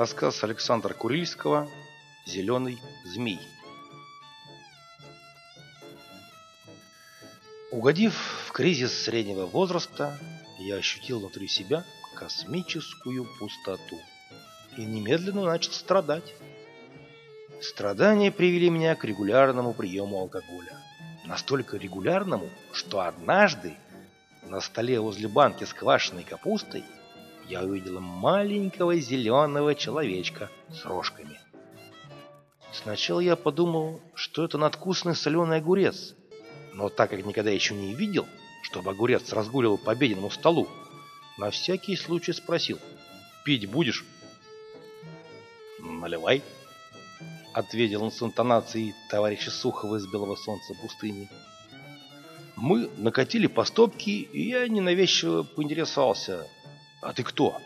Рассказ Александра Курильского «Зеленый змей». Угодив в кризис среднего возраста, я ощутил внутри себя космическую пустоту и немедленно начал страдать. Страдания привели меня к регулярному приему алкоголя. Настолько регулярному, что однажды на столе возле банки с квашеной капустой я увидела маленького зеленого человечка с рожками. Сначала я подумал, что это надкусный соленый огурец, но так как никогда еще не видел, чтобы огурец разгуливал по обеденному столу, на всякий случай спросил: «Пить будешь?» «Наливай», — ответил он с интонацией товарища Сухова из «Белого солнца пустыни». Мы накатили по стопке, и я ненавязчиво поинтересовался: «А ты кто?»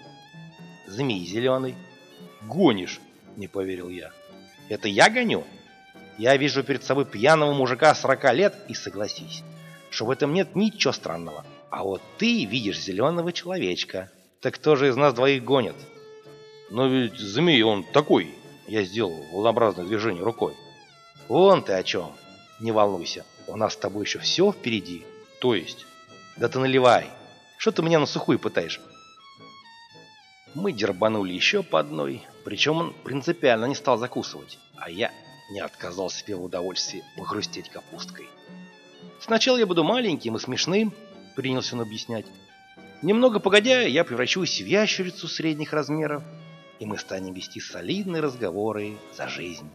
«Змей зеленый». «Гонишь?» – не поверил я. «Это я гоню? Я вижу перед собой пьяного мужика 40 лет, и согласись, что в этом нет ничего странного. А вот ты видишь зеленого человечка. Так кто же из нас двоих гонит?» «Но ведь змей он такой», — я сделал волнообразное движение рукой. «Вон ты о чем. Не волнуйся, у нас с тобой еще все впереди». «То есть?» «Да ты наливай. Что ты меня на сухую пытаешь?» Мы дербанули еще по одной, причем он принципиально не стал закусывать, а я не отказал себе в удовольствии погрустеть капусткой. «Сначала я буду маленьким и смешным», — принялся он объяснять. «Немного погодя, я превращусь в ящерицу средних размеров, и мы станем вести солидные разговоры за жизнь.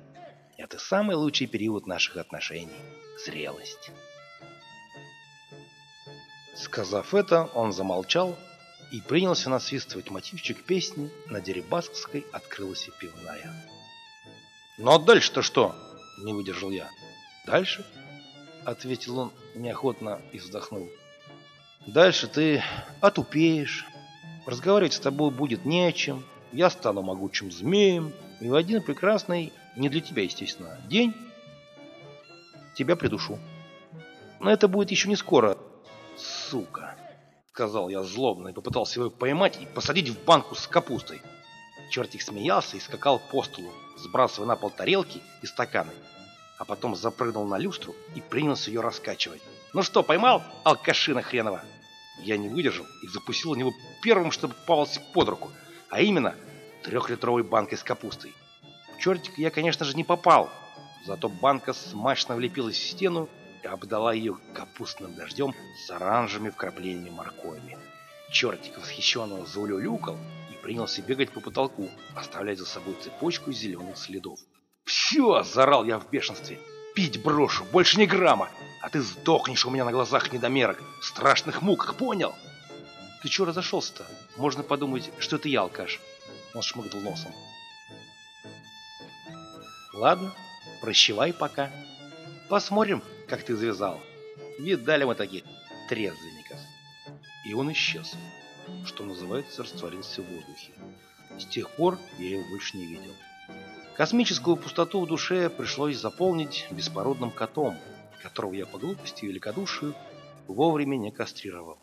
Это самый лучший период наших отношений – зрелость». Сказав это, он замолчал и принялся насвистывать мотивчик песни «На Дерибасской открылась и пивная». «Ну а дальше-то что?» – не выдержал я. «Дальше?» – ответил он неохотно и вздохнул. «Дальше ты отупеешь, разговаривать с тобой будет не о чем, я стану могучим змеем, и в один прекрасный, не для тебя, естественно, день тебя придушу. Но это будет еще не скоро, сука», — сказал я злобно и попытался его поймать и посадить в банку с капустой. Чертик смеялся и скакал по столу, сбрасывая на пол тарелки и стаканы, а потом запрыгнул на люстру и принялся ее раскачивать. «Ну что, поймал, алкашина хренова?» Я не выдержал и запустил в него первым, чтобы попался под руку, а именно трехлитровой банкой с капустой. В чертик я, конечно же, не попал, зато банка смачно влепилась в стену и обдала ее капустным дождем с оранжевыми вкраплениями моркови. Чертик восхищенно заулюлюкал и принялся бегать по потолку, оставляя за собой цепочку зеленых следов. «Все!» – заорал я в бешенстве. «Пить брошу, больше ни грамма, а ты сдохнешь у меня на глазах, недомерок, в страшных муках, понял?» «Ты чего разошелся-то? Можно подумать, что это я алкаш», — он шмыгнул носом. «Ладно, прощавай пока. Посмотрим, как ты завязал. Видали мы таких трезвенников». И он исчез, что называется, растворился в воздухе. С тех пор я его больше не видел. Космическую пустоту в душе пришлось заполнить беспородным котом, которого я по глупости и великодушию вовремя не кастрировал.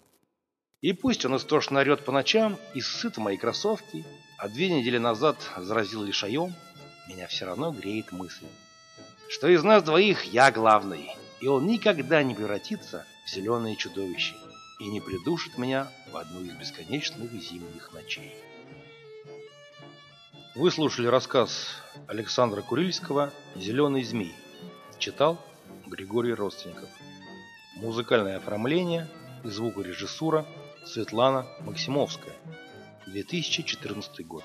И пусть он истошно орет по ночам и ссыт мои кроссовки, а 2 недели назад заразил лишаем, меня все равно греет мысль, что из нас двоих я главный, и он никогда не превратится в зеленое чудовище и не придушит меня в одну из бесконечных зимних ночей. Вы слушали рассказ Александра Курильского «Зеленый змей». Читал Григорий Родственников. Музыкальное оформление и звукорежиссура Светлана Максимовская, 2014 год.